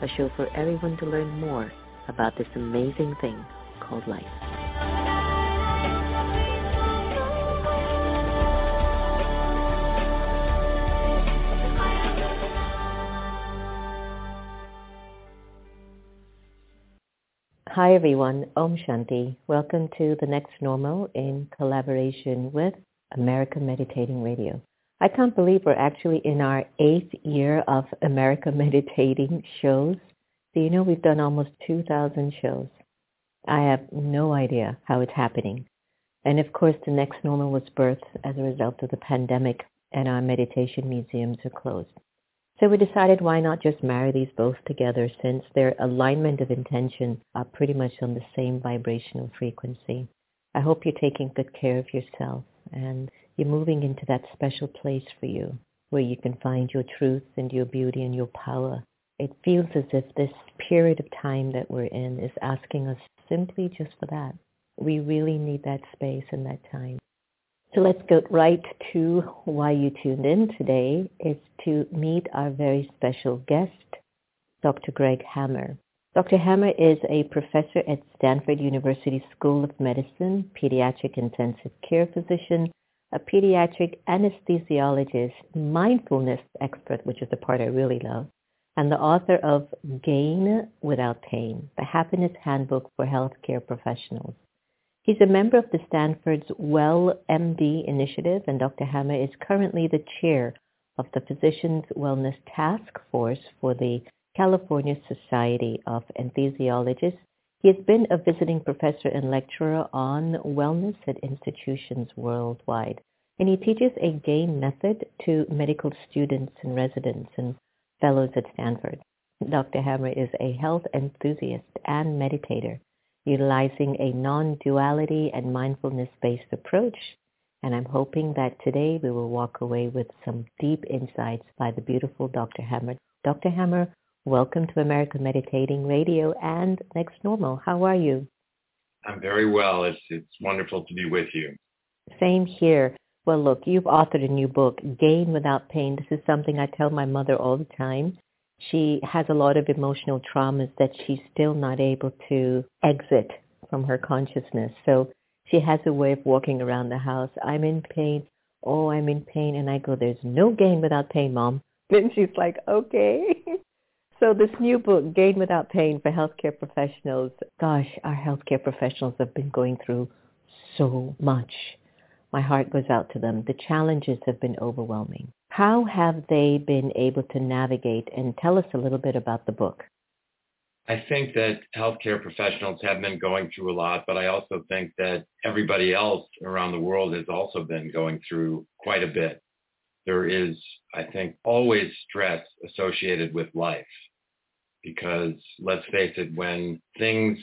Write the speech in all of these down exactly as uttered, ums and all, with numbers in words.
a show for everyone to learn more about this amazing thing called life. Hi everyone, Om Shanti. Welcome to The Next Normal in collaboration with America Meditating Radio. I can't believe we're actually in our eighth year of America Meditating shows. So you know we've done almost two thousand shows. I have no idea how it's happening. And of course, The Next Normal was birthed as a result of the pandemic, and our meditation museums are closed. So we decided why not just marry these both together, since their alignment of intention are pretty much on the same vibrational frequency. I hope you're taking good care of yourself and you're moving into that special place for you where you can find your truth and your beauty and your power. It feels as if this period of time that we're in is asking us simply just for that. We really need that space and that time. So let's go right to why you tuned in today, is to meet our very special guest, Doctor Greg Hammer. Doctor Hammer is a professor at Stanford University School of Medicine, pediatric intensive care physician, a pediatric anesthesiologist, mindfulness expert, which is the part I really love, and the author of Gain Without Pain, the Happiness Handbook for Healthcare Professionals. He's a member of the Stanford's WellMD initiative, and Doctor Hammer is currently the chair of the Physicians Wellness Task Force for the California Society of Anesthesiologists. He has been a visiting professor and lecturer on wellness at institutions worldwide, and he teaches a GAIN method to medical students and residents and fellows at Stanford. Doctor Hammer is a health enthusiast and meditator, utilizing a non-duality and mindfulness-based approach, and I'm hoping that today we will walk away with some deep insights by the beautiful Doctor Hammer. Doctor Hammer, welcome to America Meditating Radio and Next Normal. How are you? I'm very well. It's it's wonderful to be with you. Same here. Well, look, you've authored a new book, Gain Without Pain. This is something I tell my mother all the time. She has a lot of emotional traumas that she's still not able to exit from her consciousness. So she has a way of walking around the house. I'm in pain. Oh, I'm in pain. And I go, there's no gain without pain, Mom. Then she's like, okay. So this new book, Gain Without Pain for Healthcare Professionals, gosh, our healthcare professionals have been going through so much. My heart goes out to them. The challenges have been overwhelming. How have they been able to navigate? And tell us a little bit about the book. I think that healthcare professionals have been going through a lot, but I also think that everybody else around the world has also been going through quite a bit. There is, I think, always stress associated with life. Because let's face it, when things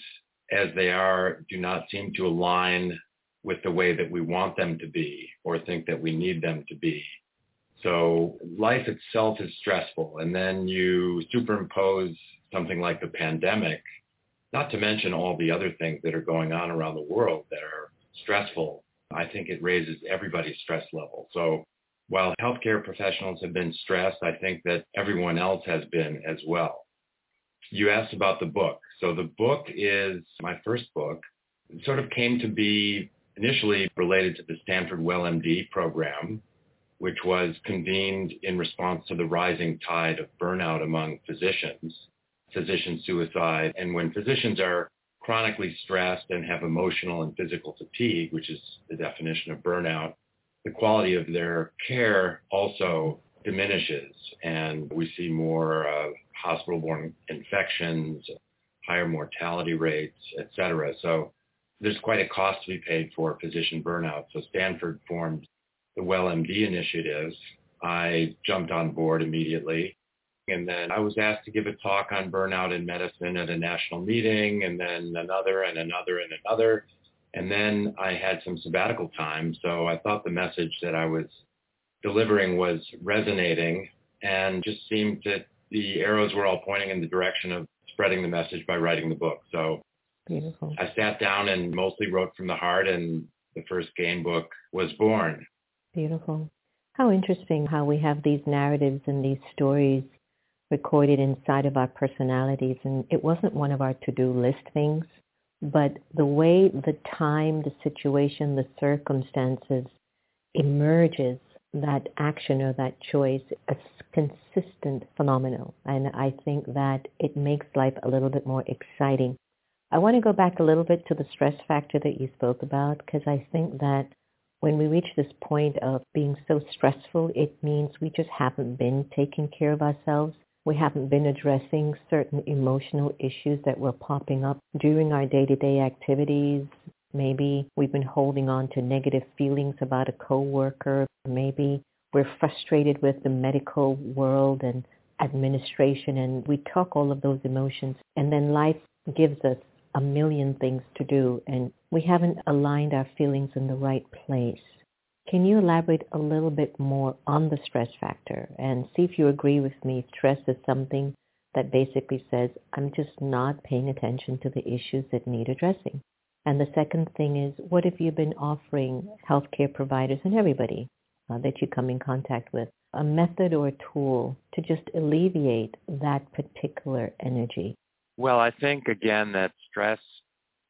as they are do not seem to align with the way that we want them to be or think that we need them to be. So life itself is stressful. And then you superimpose something like the pandemic, not to mention all the other things that are going on around the world that are stressful. I think it raises everybody's stress level. So while healthcare professionals have been stressed, I think that everyone else has been as well. You asked about the book. So the book is my first book. It sort of came to be initially related to the Stanford WellMD program, which was convened in response to the rising tide of burnout among physicians, physician suicide. And when physicians are chronically stressed and have emotional and physical fatigue, which is the definition of burnout, the quality of their care also diminishes, and we see more uh, hospital-borne infections, higher mortality rates, et cetera. So there's quite a cost to be paid for physician burnout. So Stanford formed the WellMD initiative. I jumped on board immediately. And then I was asked to give a talk on burnout in medicine at a national meeting, and then another and another and another. And then I had some sabbatical time. So I thought the message that I was delivering was resonating, and just seemed that the arrows were all pointing in the direction of spreading the message by writing the book. So beautiful. I sat down and mostly wrote from the heart, and the first Gain book was born. Beautiful. How interesting how we have these narratives and these stories recorded inside of our personalities. And it wasn't one of our to-do list things, but the way the time, the situation, the circumstances emerges, that action or that choice, a consistent phenomenon. And I think that it makes life a little bit more exciting. I want to go back a little bit to the stress factor that you spoke about, because I think that when we reach this point of being so stressful, it means we just haven't been taking care of ourselves. We haven't been addressing certain emotional issues that were popping up during our day-to-day activities. Maybe we've been holding on to negative feelings about a coworker. Maybe we're frustrated with the medical world and administration, and we talk all of those emotions, and then life gives us a million things to do, and we haven't aligned our feelings in the right place. Can you elaborate a little bit more on the stress factor and see if you agree with me? Stress is something that basically says, I'm just not paying attention to the issues that need addressing. And the second thing is, what have you been offering healthcare providers and everybody uh, that you come in contact with? A method or a tool to just alleviate that particular energy? Well, I think, again, that stress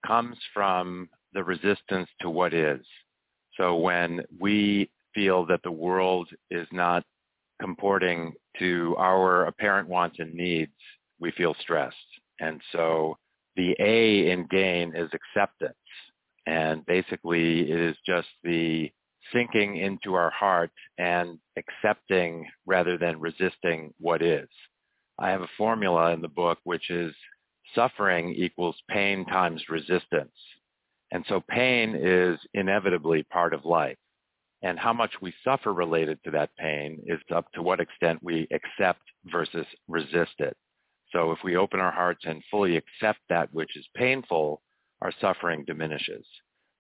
comes from the resistance to what is. So when we feel that the world is not comporting to our apparent wants and needs, we feel stressed. And so the A in Gain is acceptance. And basically it is just the sinking into our heart and accepting rather than resisting what is. I have a formula in the book, which is suffering equals pain times resistance. And so pain is inevitably part of life. And how much we suffer related to that pain is up to what extent we accept versus resist it. So if we open our hearts and fully accept that which is painful, our suffering diminishes.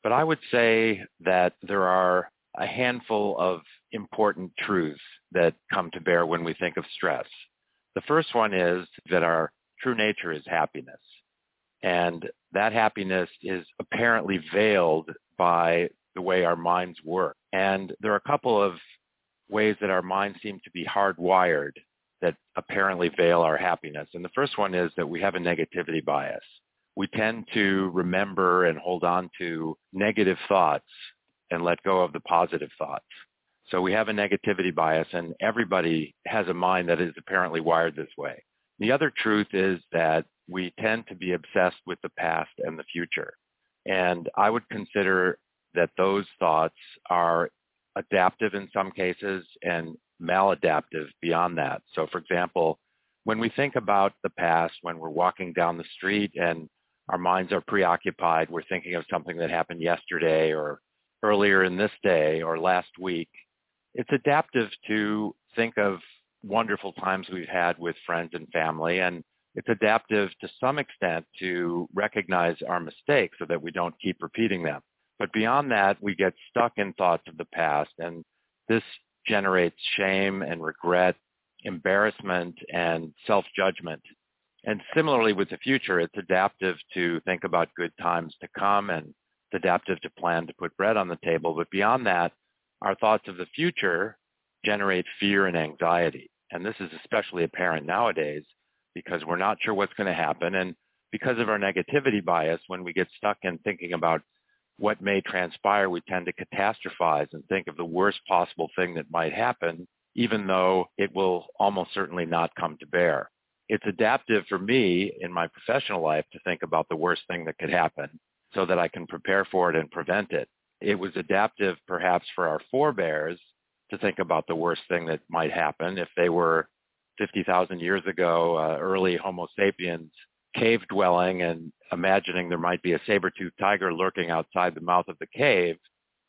But I would say that there are a handful of important truths that come to bear when we think of stress. The first one is that our true nature is happiness. And that happiness is apparently veiled by the way our minds work. And there are a couple of ways that our minds seem to be hardwired that apparently veil our happiness. And the first one is that we have a negativity bias. We tend to remember and hold on to negative thoughts and let go of the positive thoughts. So we have a negativity bias, and everybody has a mind that is apparently wired this way. The other truth is that we tend to be obsessed with the past and the future. And I would consider that those thoughts are adaptive in some cases and maladaptive beyond that. So for example, when we think about the past, when we're walking down the street and our minds are preoccupied, we're thinking of something that happened yesterday or earlier in this day or last week, it's adaptive to think of wonderful times we've had with friends and family. And it's adaptive to some extent to recognize our mistakes so that we don't keep repeating them. But beyond that, we get stuck in thoughts of the past, and this generates shame and regret, embarrassment, and self-judgment. And similarly with the future, it's adaptive to think about good times to come, and it's adaptive to plan to put bread on the table. But beyond that, our thoughts of the future generate fear and anxiety. And this is especially apparent nowadays, because we're not sure what's going to happen. And because of our negativity bias, when we get stuck in thinking about what may transpire, we tend to catastrophize and think of the worst possible thing that might happen, even though it will almost certainly not come to bear. It's adaptive for me in my professional life to think about the worst thing that could happen so that I can prepare for it and prevent it. It was adaptive perhaps for our forebears to think about the worst thing that might happen if they were fifty thousand years ago, uh, early Homo sapiens, cave dwelling and imagining there might be a saber-toothed tiger lurking outside the mouth of the cave.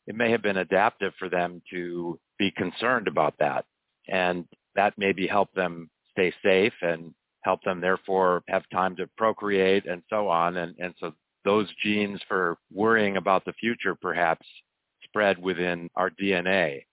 It may have been adaptive for them to be concerned about that. And that maybe helped them stay safe and help them therefore have time to procreate and so on. And, and so those genes for worrying about the future perhaps spread within our D N A.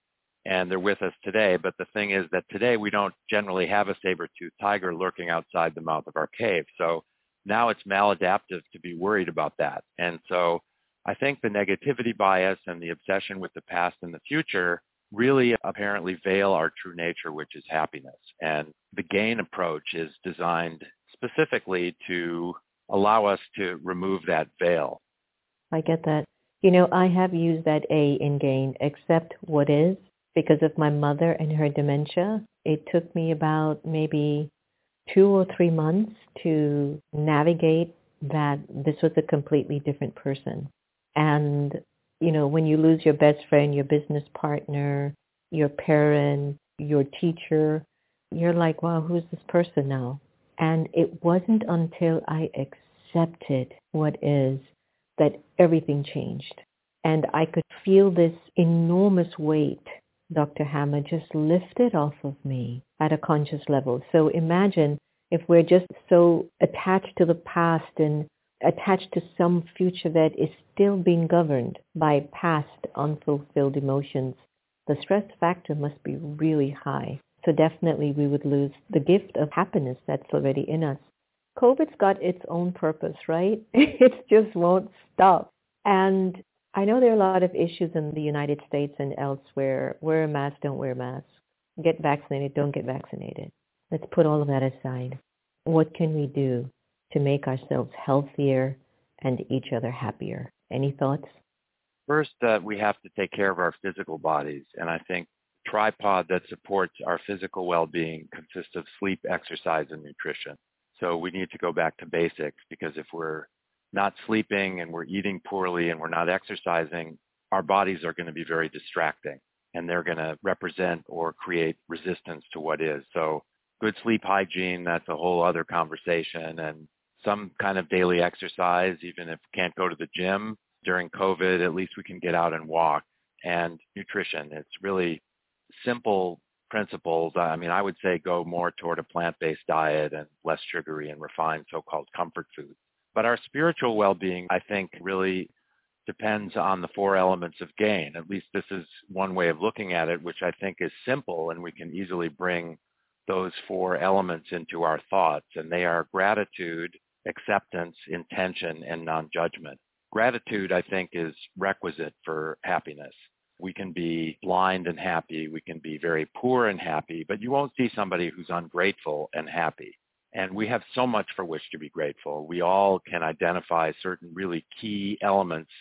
And they're with us today. But the thing is that today we don't generally have a saber-toothed tiger lurking outside the mouth of our cave. So now it's maladaptive to be worried about that. And so I think the negativity bias and the obsession with the past and the future really apparently veil our true nature, which is happiness. And the GAIN approach is designed specifically to allow us to remove that veil. I get that. You know, I have used that A in GAIN, accept what is, because of my mother and her dementia. It took me about maybe two or three months to navigate that this was a completely different person. And, you know, when you lose your best friend, your business partner, your parent, your teacher, you're like, wow, who's this person now? And it wasn't until I accepted what is that everything changed. And I could feel this enormous weight, Doctor Hammer, just lifted off of me at a conscious level. So imagine if we're just so attached to the past and attached to some future that is still being governed by past unfulfilled emotions, the stress factor must be really high. So definitely we would lose the gift of happiness that's already in us. COVID's got its own purpose, right? It just won't stop. And I know there are a lot of issues in the United States and elsewhere. Wear a mask, don't wear a mask. Get vaccinated, don't get vaccinated. Let's put all of that aside. What can we do to make ourselves healthier and each other happier? Any thoughts? First, uh, we have to take care of our physical bodies. And I think the tripod that supports our physical well-being consists of sleep, exercise, and nutrition. So we need to go back to basics, because if we're not sleeping and we're eating poorly and we're not exercising, our bodies are going to be very distracting, and they're going to represent or create resistance to what is. So good sleep hygiene, that's a whole other conversation, and some kind of daily exercise. Even if we can't go to the gym during COVID, at least we can get out and walk. And nutrition, it's really simple principles. I mean, I would say go more toward a plant-based diet and less sugary and refined so-called comfort foods. But our spiritual well-being, I think, really depends on the four elements of GAIN. At least this is one way of looking at it, which I think is simple, and we can easily bring those four elements into our thoughts, and they are gratitude, acceptance, intention, and non-judgment. Gratitude, I think, is requisite for happiness. We can be blind and happy. We can be very poor and happy, but you won't see somebody who's ungrateful and happy. And we have so much for which to be grateful. We all can identify certain really key elements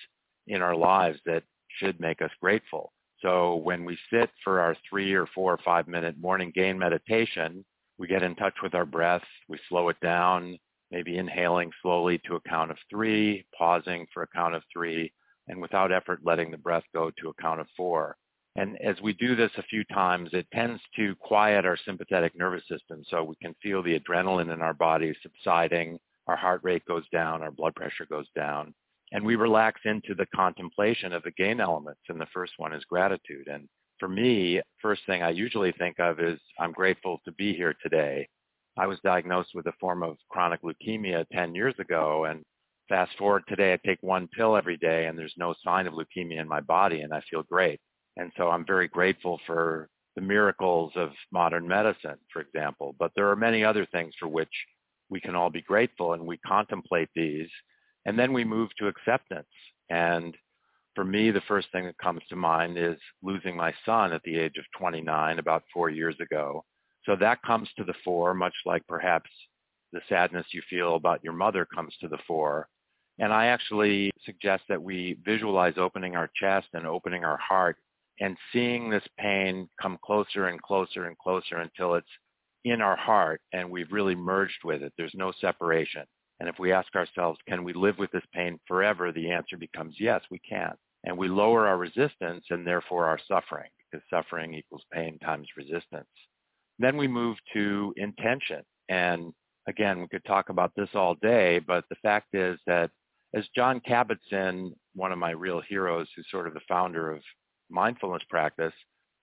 in our lives that should make us grateful. So when we sit for our three or four or five minute morning GAIN meditation, we get in touch with our breath. We slow it down, maybe inhaling slowly to a count of three, pausing for a count of three, and without effort letting the breath go to a count of four. And as we do this a few times, it tends to quiet our sympathetic nervous system, so we can feel the adrenaline in our body subsiding, our heart rate goes down, our blood pressure goes down, and we relax into the contemplation of the GAIN elements. And the first one is gratitude. And for me, first thing I usually think of is I'm grateful to be here today. I was diagnosed with a form of chronic leukemia ten years ago, and fast forward today, I take one pill every day, and there's no sign of leukemia in my body, and I feel great. And so I'm very grateful for the miracles of modern medicine, for example. But there are many other things for which we can all be grateful, and we contemplate these. And then we move to acceptance. And for me, the first thing that comes to mind is losing my son at the age of twenty-nine, about four years ago. So that comes to the fore, much like perhaps the sadness you feel about your mother comes to the fore. And I actually suggest that we visualize opening our chest and opening our heart, and seeing this pain come closer and closer and closer until it's in our heart and we've really merged with it. There's no separation. And if we ask ourselves, can we live with this pain forever? The answer becomes yes, we can. And we lower our resistance and therefore our suffering, because suffering equals pain times resistance. Then we move to intention. And again, we could talk about this all day, but the fact is that as John Kabat-Zinn, one of my real heroes, who's sort of the founder of mindfulness practice,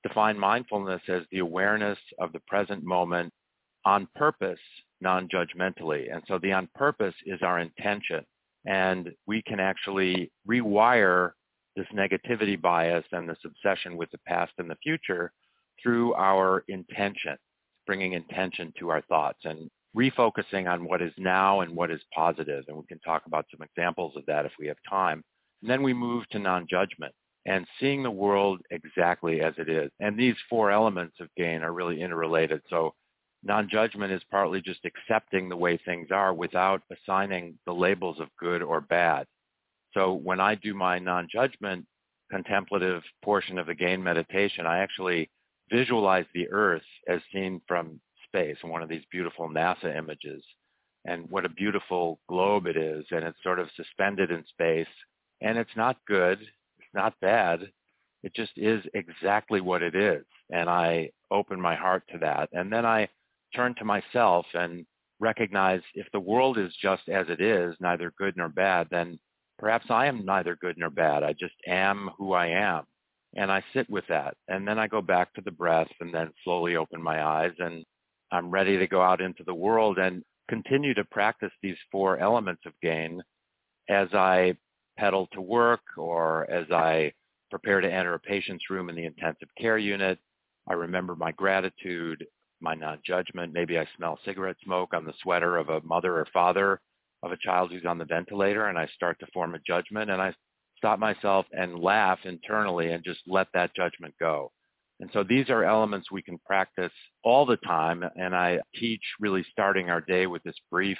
define mindfulness as the awareness of the present moment on purpose, non-judgmentally. And so the on purpose is our intention. And we can actually rewire this negativity bias and this obsession with the past and the future through our intention, bringing intention to our thoughts and refocusing on what is now and what is positive. And we can talk about some examples of that if we have time. And then we move to non-judgment and seeing the world exactly as it is. And these four elements of gain are really interrelated. So non-judgment is partly just accepting the way things are without assigning the labels of good or bad. So when I do my non-judgment contemplative portion of the gain meditation, I actually visualize the earth as seen from space in one of these beautiful NASA images. And what a beautiful globe it is. And it's sort of suspended in space. And it's not good. It's not bad. It just is exactly what it is. And I open my heart to that. And then I turn to myself and recognize if the world is just as it is, neither good nor bad, then perhaps I am neither good nor bad. I just am who I am. And I sit with that. And then I go back to the breath and then slowly open my eyes. And I'm ready to go out into the world and continue to practice these four elements of gain as I pedal to work or as I prepare to enter a patient's room in the intensive care unit. I remember my gratitude, my non-judgment. Maybe I smell cigarette smoke on the sweater of a mother or father of a child who's on the ventilator, and I start to form a judgment, and I stop myself and laugh internally and just let that judgment go. And so these are elements we can practice all the time, and I teach really starting our day with this brief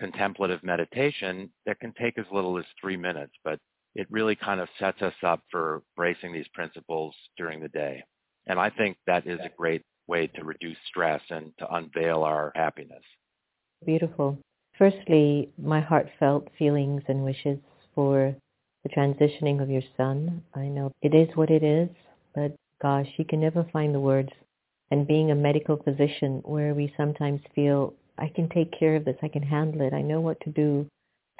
contemplative meditation that can take as little as three minutes, but it really kind of sets us up for embracing these principles during the day. And I think that is a great way to reduce stress and to unveil our happiness. Beautiful. Firstly, my heartfelt feelings and wishes for the transitioning of your son. I know it is what it is, but gosh, you can never find the words. And being a medical physician where we sometimes feel, I can take care of this, I can handle it, I know what to do.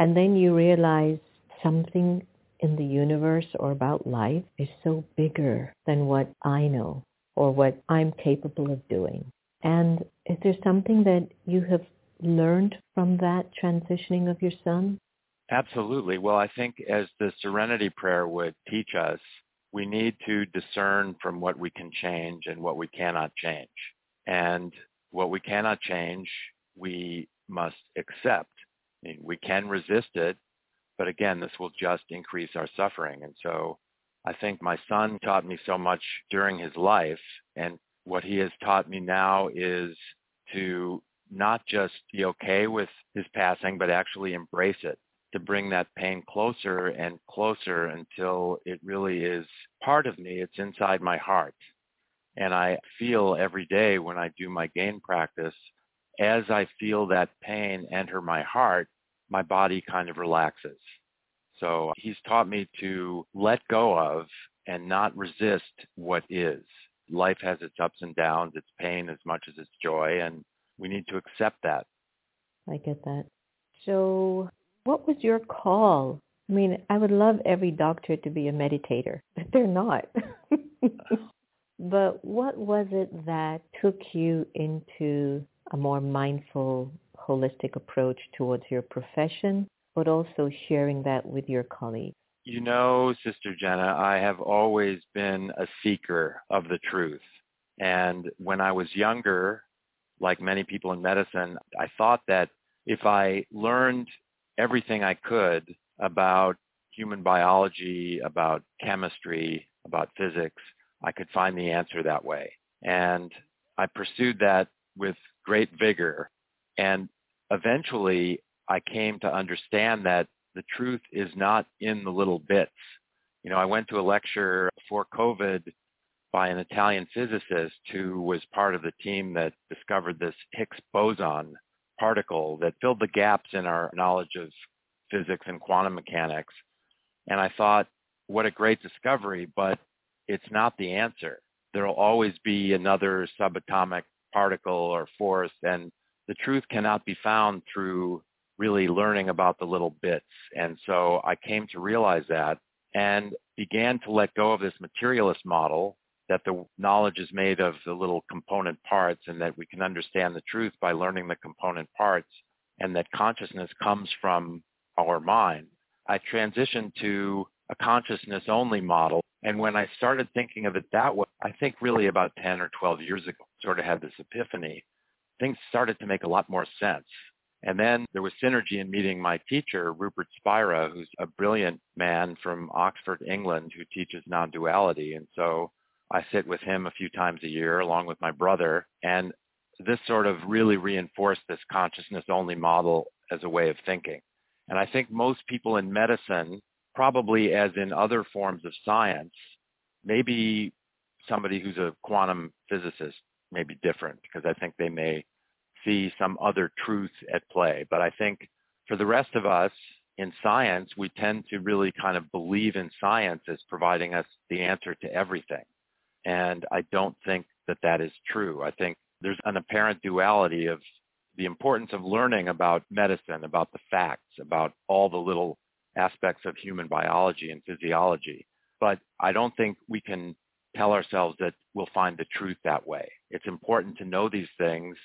And then you realize something in the universe or about life is so bigger than what I know or what I'm capable of doing. And is there something that you have learned from that transitioning of your son? Absolutely. Well, I think as the Serenity Prayer would teach us, we need to discern from what we can change and what we cannot change. And what we cannot change, we must accept. I mean, we can resist it, but again, this will just increase our suffering. And so I think my son taught me so much during his life, and what he has taught me now is to not just be okay with his passing, but actually embrace it, to bring that pain closer and closer until it really is part of me. It's inside my heart. And I feel every day when I do my gain practice, as I feel that pain enter my heart, my body kind of relaxes. So he's taught me to let go of and not resist what is. Life has its ups and downs, its pain as much as its joy, and we need to accept that. I get that. So what was your call? I mean, I would love every doctor to be a meditator, but they're not. But what was it that took you into a more mindful, holistic approach towards your profession, but also sharing that with your colleagues? You know, Sister Jenna, I have always been a seeker of the truth. And when I was younger, like many people in medicine, I thought that if I learned everything I could about human biology, about chemistry, about physics, I could find the answer that way. And I pursued that with great vigor. And eventually, I came to understand that the truth is not in the little bits. You know, I went to a lecture before COVID by an Italian physicist who was part of the team that discovered this Higgs boson particle that filled the gaps in our knowledge of physics and quantum mechanics. And I thought, what a great discovery, but it's not the answer. There'll always be another subatomic particle or force, and the truth cannot be found through really learning about the little bits. And so I came to realize that and began to let go of this materialist model that the knowledge is made of the little component parts, and that we can understand the truth by learning the component parts, and that consciousness comes from our mind. I transitioned to a consciousness-only model. And when I started thinking of it that way, I think really about ten or twelve years ago, sort of had this epiphany. Things started to make a lot more sense. And then there was synergy in meeting my teacher, Rupert Spira, who's a brilliant man from Oxford, England, who teaches non-duality. And so I sit with him a few times a year, along with my brother. And this sort of really reinforced this consciousness-only model as a way of thinking. And I think most people in medicine, probably as in other forms of science, maybe somebody who's a quantum physicist may be different, because I think they may see some other truth at play. But I think for the rest of us in science, we tend to really kind of believe in science as providing us the answer to everything. And I don't think that that is true. I think there's an apparent duality of the importance of learning about medicine, about the facts, about all the little aspects of human biology and physiology. But I don't think we can tell ourselves that we'll find the truth that way. It's important to know these things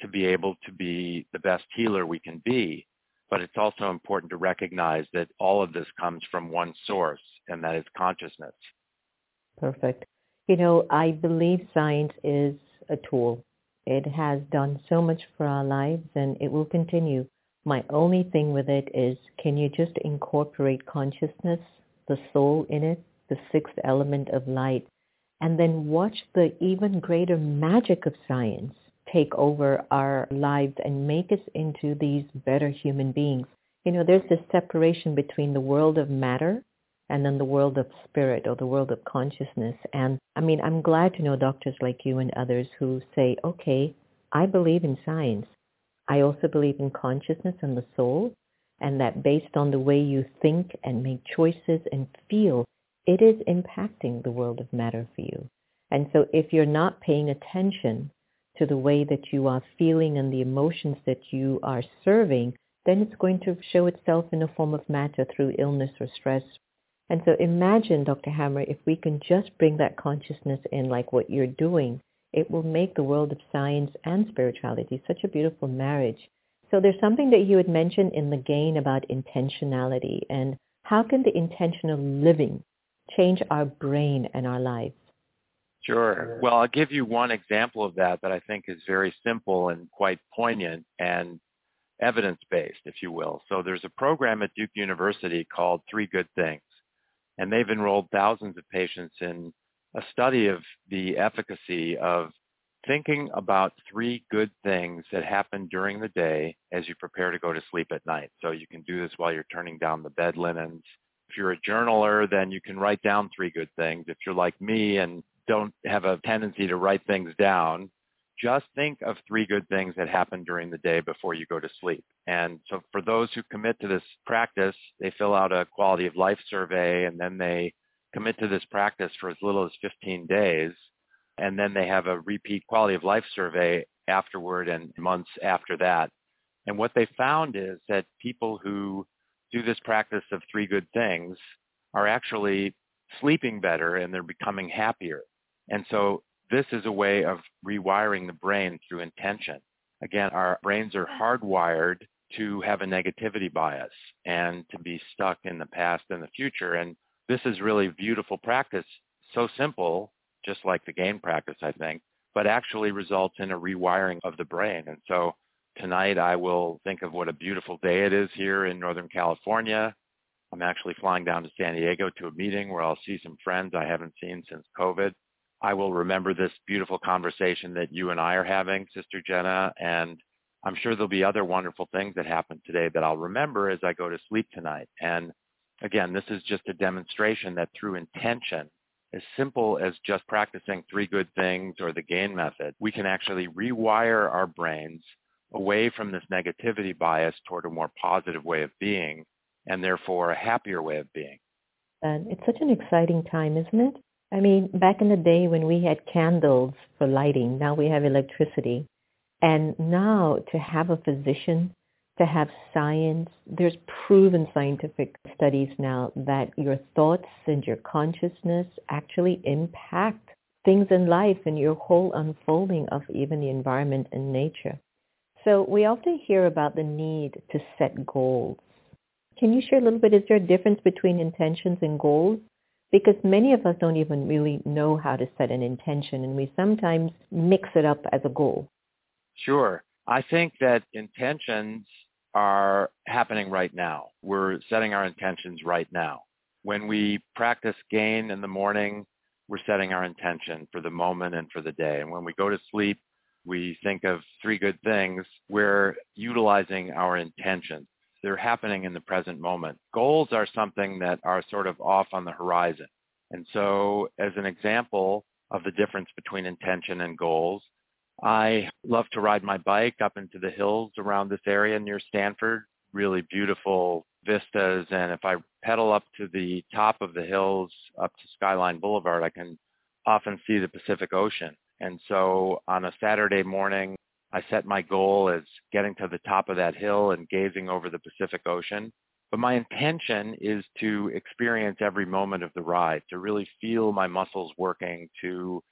to be able to be the best healer we can be. But it's also important to recognize that all of this comes from one source, and that is consciousness. Perfect. You know, I believe science is a tool. It has done so much for our lives, and it will continue. My only thing with it is, can you just incorporate consciousness, the soul in it, the sixth element of light, and then watch the even greater magic of science take over our lives and make us into these better human beings. You know, there's this separation between the world of matter and then the world of spirit, or the world of consciousness. And I mean, I'm glad to know doctors like you and others who say, okay, I believe in science. I also believe in consciousness and the soul, and that based on the way you think and make choices and feel, it is impacting the world of matter for you. And so if you're not paying attention to the way that you are feeling and the emotions that you are serving, then it's going to show itself in a form of matter through illness or stress. And so imagine, Doctor Hammer, if we can just bring that consciousness in like what you're doing, it will make the world of science and spirituality such a beautiful marriage. So there's something that you had mentioned in the Gain about intentionality, and how can the intention of living change our brain and our lives? Sure. Well, I'll give you one example of that that I think is very simple and quite poignant and evidence-based, if you will. So there's a program at Duke University called Three Good Things, and they've enrolled thousands of patients in a study of the efficacy of thinking about three good things that happen during the day as you prepare to go to sleep at night. So you can do this while you're turning down the bed linens. If you're a journaler, then you can write down three good things. If you're like me and don't have a tendency to write things down, just think of three good things that happen during the day before you go to sleep. And so for those who commit to this practice, they fill out a quality of life survey, and then they commit to this practice for as little as fifteen days. And then they have a repeat quality of life survey afterward and months after that. And what they found is that people who do this practice of three good things are actually sleeping better, and they're becoming happier. And so this is a way of rewiring the brain through intention. Again, our brains are hardwired to have a negativity bias and to be stuck in the past and the future. And this is really beautiful practice, so simple, just like the Gain practice, I think, but actually results in a rewiring of the brain. And so tonight I will think of what a beautiful day it is here in Northern California. I'm actually flying down to San Diego to a meeting where I'll see some friends I haven't seen since COVID. I will remember this beautiful conversation that you and I are having, Sister Jenna, and I'm sure there'll be other wonderful things that happen today that I'll remember as I go to sleep tonight. And again, this is just a demonstration that through intention, as simple as just practicing three good things or the Gain method, we can actually rewire our brains away from this negativity bias toward a more positive way of being, and therefore a happier way of being. And it's such an exciting time, isn't it? I mean, back in the day when we had candles for lighting, now we have electricity. And now to have a physician, to have science, there's proven scientific studies now that your thoughts and your consciousness actually impact things in life and your whole unfolding of even the environment and nature. So we often hear about the need to set goals. Can you share a little bit, is there a difference between intentions and goals? Because many of us don't even really know how to set an intention, and we sometimes mix it up as a goal. Sure. I think that intentions are happening right now. We're setting our intentions right now. When we practice Gain in the morning, we're setting our intention for the moment and for the day. And when we go to sleep, we think of three good things. We're utilizing our intentions. They're happening in the present moment. Goals are something that are sort of off on the horizon. And so as an example of the difference between intention and goals, I love to ride my bike up into the hills around this area near Stanford, really beautiful vistas. And if I pedal up to the top of the hills, up to Skyline Boulevard, I can often see the Pacific Ocean. And so on a Saturday morning, I set my goal as getting to the top of that hill and gazing over the Pacific Ocean. But my intention is to experience every moment of the ride, to really feel my muscles working, to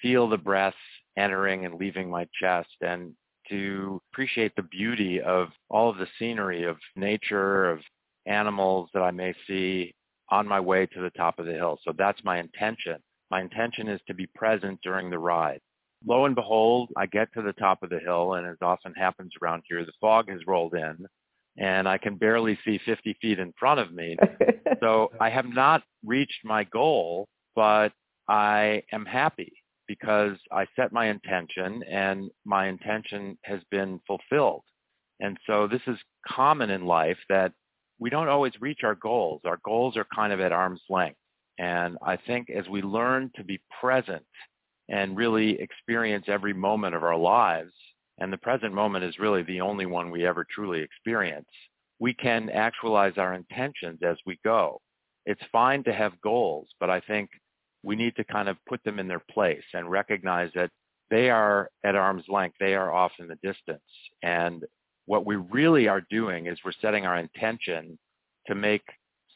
feel the breath entering and leaving my chest, and to appreciate the beauty of all of the scenery of nature, of animals that I may see on my way to the top of the hill. So that's my intention. My intention is to be present during the ride. Lo and behold, I get to the top of the hill, and as often happens around here, the fog has rolled in, and I can barely see fifty feet in front of me. So I have not reached my goal, but I am happy because I set my intention, and my intention has been fulfilled. And so this is common in life that we don't always reach our goals. Our goals are kind of at arm's length. And I think as we learn to be present and really experience every moment of our lives, and the present moment is really the only one we ever truly experience, we can actualize our intentions as we go. It's fine to have goals, but I think we need to kind of put them in their place and recognize that they are at arm's length. They are off in the distance. And what we really are doing is we're setting our intention to make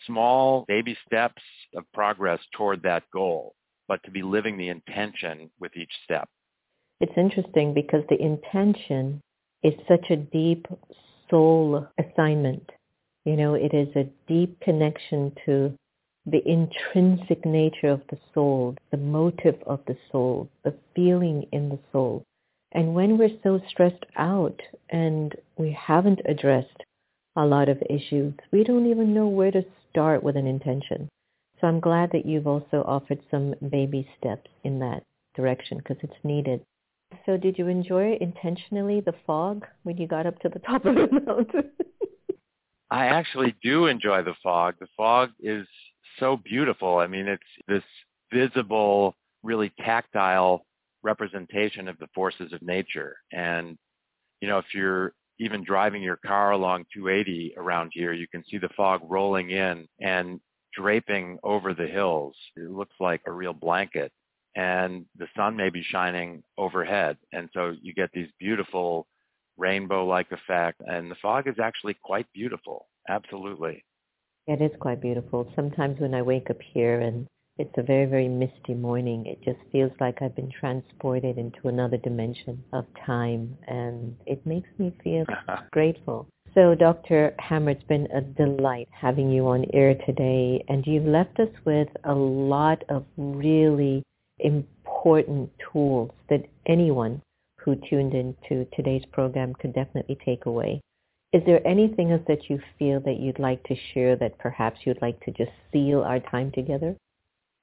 small baby steps of progress toward that goal, but to be living the intention with each step. It's interesting because the intention is such a deep soul assignment. You know, it is a deep connection to the intrinsic nature of the soul, the motive of the soul, the feeling in the soul. And when we're so stressed out and we haven't addressed a lot of issues, we don't even know where to start with an intention. So I'm glad that you've also offered some baby steps in that direction because it's needed. So did you enjoy intentionally the fog when you got up to the top of the mountain? I actually do enjoy the fog. The fog is so beautiful. I mean, it's this visible, really tactile representation of the forces of nature. And, you know, if you're even driving your car along two eighty around here, you can see the fog rolling in and draping over the hills. It looks like a real blanket, and the sun may be shining overhead. And so you get these beautiful rainbow-like effect, and the fog is actually quite beautiful. Absolutely. It is quite beautiful. Sometimes when I wake up here and it's a very, very misty morning, it just feels like I've been transported into another dimension of time, and it makes me feel grateful. So, Doctor Hammer, it's been a delight having you on air today, and you've left us with a lot of really important tools that anyone who tuned into today's program could definitely take away. Is there anything else that you feel that you'd like to share that perhaps you'd like to just seal our time together?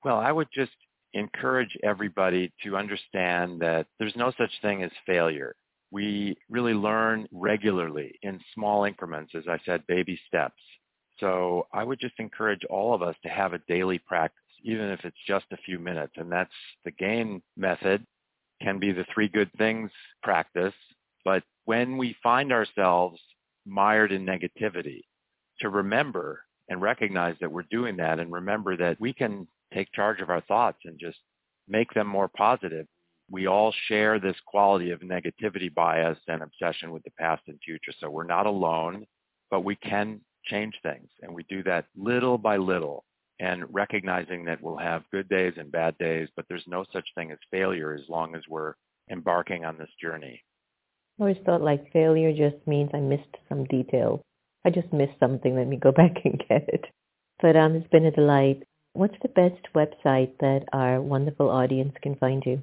Well, I would just encourage everybody to understand that there's no such thing as failure. We really learn regularly in small increments, as I said, baby steps. So I would just encourage all of us to have a daily practice, even if it's just a few minutes. And that's the Gain method, can be the three good things practice. But when we find ourselves mired in negativity, to remember and recognize that we're doing that, and remember that we can take charge of our thoughts and just make them more positive. We all share this quality of negativity bias and obsession with the past and future. So we're not alone, but we can change things. And we do that little by little. and recognizing that we'll have good days and bad days, but there's no such thing as failure as long as we're embarking on this journey. I always thought like failure just means I missed some detail. I just missed something. Let me go back and get it. But um, it's been a delight. What's the best website that our wonderful audience can find you?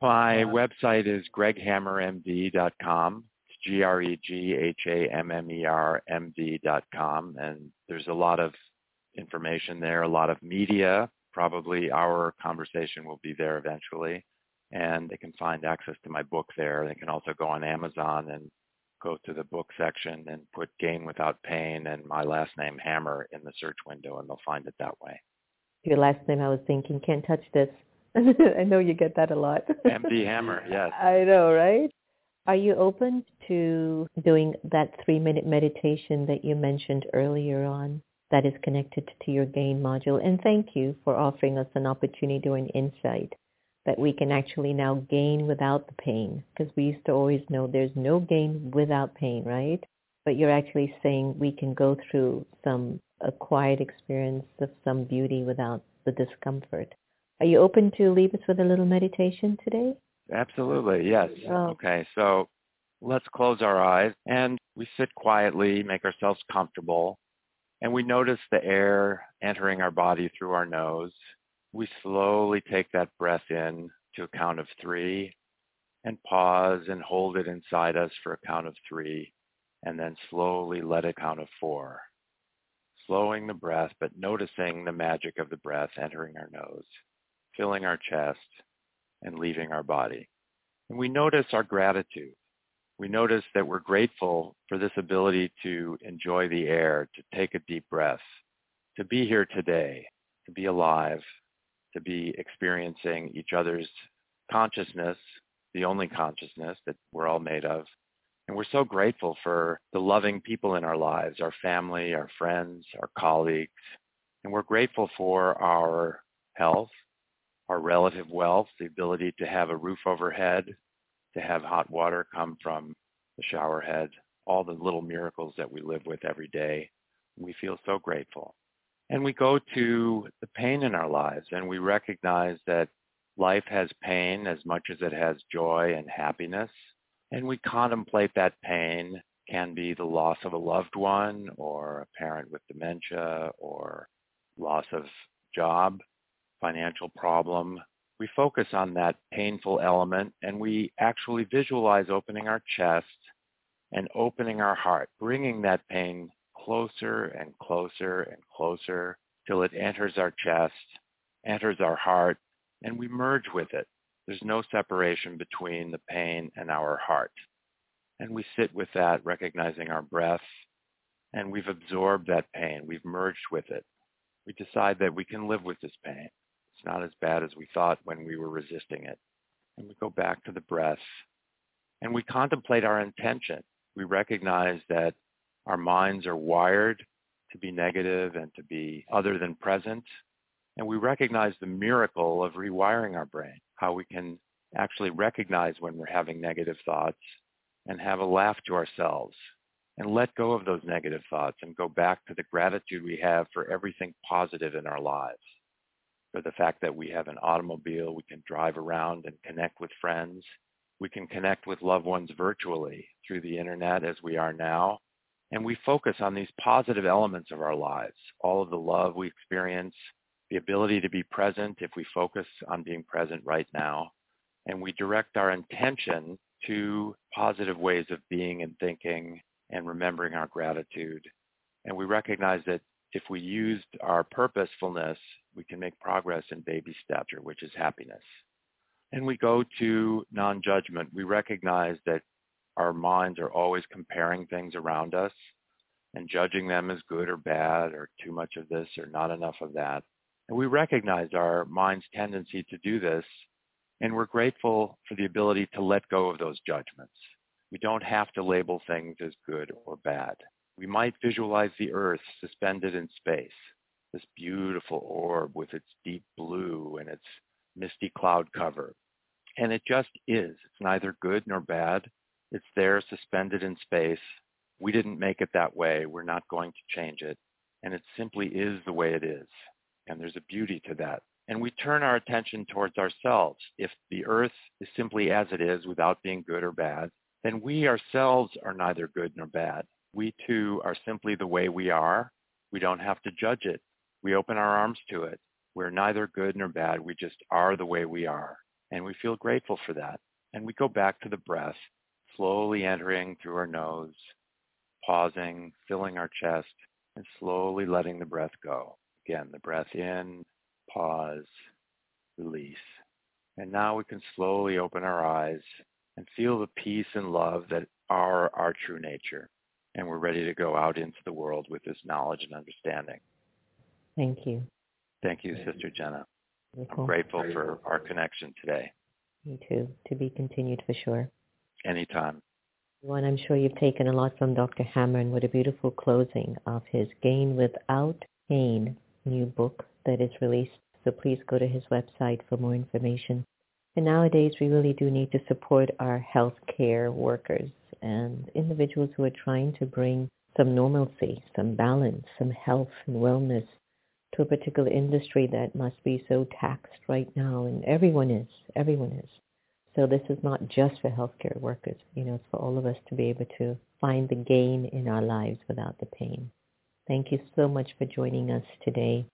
My website is greg hammer m d dot com. It's G R E G H A M M E R M D dot com. And there's a lot of information there, a lot of media. Probably our conversation will be there eventually. And they can find access to my book there. They can also go on Amazon and go to the book section and put Gain Without Pain and my last name, Hammer, in the search window, and they'll find it that way. Your last name, I was thinking, can't touch this. I know you get that a lot. M D Hammer, yes. I know, right? Are you open to doing that three-minute meditation that you mentioned earlier on that is connected to your Gain module? And thank you for offering us an opportunity or an insight that we can actually now gain without the pain, because we used to always know there's no gain without pain, right? But you're actually saying we can go through some acquired experience of some beauty without the discomfort. Are you open to leave us with a little meditation today? Absolutely, yes. Oh. Okay, so let's close our eyes and we sit quietly, make ourselves comfortable, and we notice the air entering our body through our nose. We slowly take that breath in to a count of three and pause and hold it inside us for a count of three, and then slowly let it count of four, slowing the breath but noticing the magic of the breath entering our nose, filling our chest, and leaving our body. And we notice our gratitude. We notice that we're grateful for this ability to enjoy the air, to take a deep breath, to be here today, to be alive, to be experiencing each other's consciousness, the only consciousness that we're all made of. And we're so grateful for the loving people in our lives, our family, our friends, our colleagues. And we're grateful for our health, our relative wealth, the ability to have a roof overhead, to have hot water come from the shower head, all the little miracles that we live with every day. We feel so grateful. And we go to the pain in our lives, and we recognize that life has pain as much as it has joy and happiness. And we contemplate that pain can be the loss of a loved one or a parent with dementia or loss of job, financial problem. We focus on that painful element, and we actually visualize opening our chest and opening our heart, bringing that pain closer and closer and closer till it enters our chest, enters our heart, and we merge with it. There's no separation between the pain and our heart. And we sit with that, recognizing our breath, and we've absorbed that pain. We've merged with it. We decide that we can live with this pain. It's not as bad as we thought when we were resisting it. And we go back to the breath, and we contemplate our intention. We recognize that our minds are wired to be negative and to be other than present. And we recognize the miracle of rewiring our brain, how we can actually recognize when we're having negative thoughts and have a laugh to ourselves and let go of those negative thoughts and go back to the gratitude we have for everything positive in our lives, for the fact that we have an automobile, we can drive around and connect with friends. We can connect with loved ones virtually through the internet as we are now. And we focus on these positive elements of our lives, all of the love we experience, the ability to be present if we focus on being present right now. And we direct our intention to positive ways of being and thinking and remembering our gratitude. And we recognize that if we used our purposefulness, we can make progress in baby steps, which is happiness. And we go to non-judgment. We recognize that our minds are always comparing things around us and judging them as good or bad or too much of this or not enough of that. And we recognize our mind's tendency to do this, and we're grateful for the ability to let go of those judgments. We don't have to label things as good or bad. We might visualize the earth suspended in space, this beautiful orb with its deep blue and its misty cloud cover. And it just is. It's neither good nor bad. It's there, suspended in space. We didn't make it that way. We're not going to change it. And it simply is the way it is. and there's a beauty to that. And we turn our attention towards ourselves. If the earth is simply as it is without being good or bad, then we ourselves are neither good nor bad. We too are simply the way we are. We don't have to judge it. We open our arms to it. We're neither good nor bad. We just are the way we are. And we feel grateful for that. And we go back to the breath, slowly entering through our nose, pausing, filling our chest, and slowly letting the breath go. Again, the breath in, pause, release. And now we can slowly open our eyes and feel the peace and love that are our true nature. And we're ready to go out into the world with this knowledge and understanding. Thank you. Thank you, Sister Jenna. I'm grateful for our connection today. Me too. To be continued for sure. Anytime. Well, I'm sure you've taken a lot from Doctor Hammer, and what a beautiful closing of his Gain Without Pain new book that is released. So please go to his website for more information. And nowadays, we really do need to support our healthcare workers and individuals who are trying to bring some normalcy, some balance, some health and wellness to a particular industry that must be so taxed right now. And everyone is, everyone is. So this is not just for healthcare workers. You know, it's for all of us to be able to find the gain in our lives without the pain. Thank you so much for joining us today.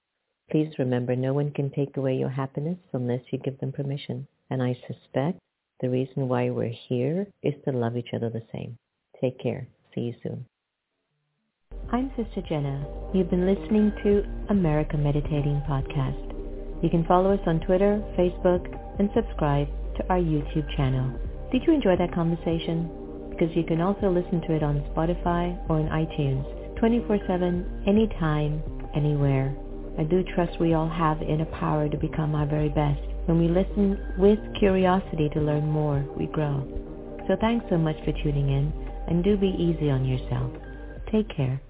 Please remember, no one can take away your happiness unless you give them permission. And I suspect the reason why we're here is to love each other the same. Take care. See you soon. I'm Sister Jenna. You've been listening to America Meditating Podcast. You can follow us on Twitter, Facebook, and subscribe to our YouTube channel. Did you enjoy that conversation? Because you can also listen to it on Spotify or in iTunes, twenty-four seven, anytime, anywhere. I do trust we all have inner power to become our very best. When we listen with curiosity to learn more, we grow. So thanks so much for tuning in, and do be easy on yourself. Take care.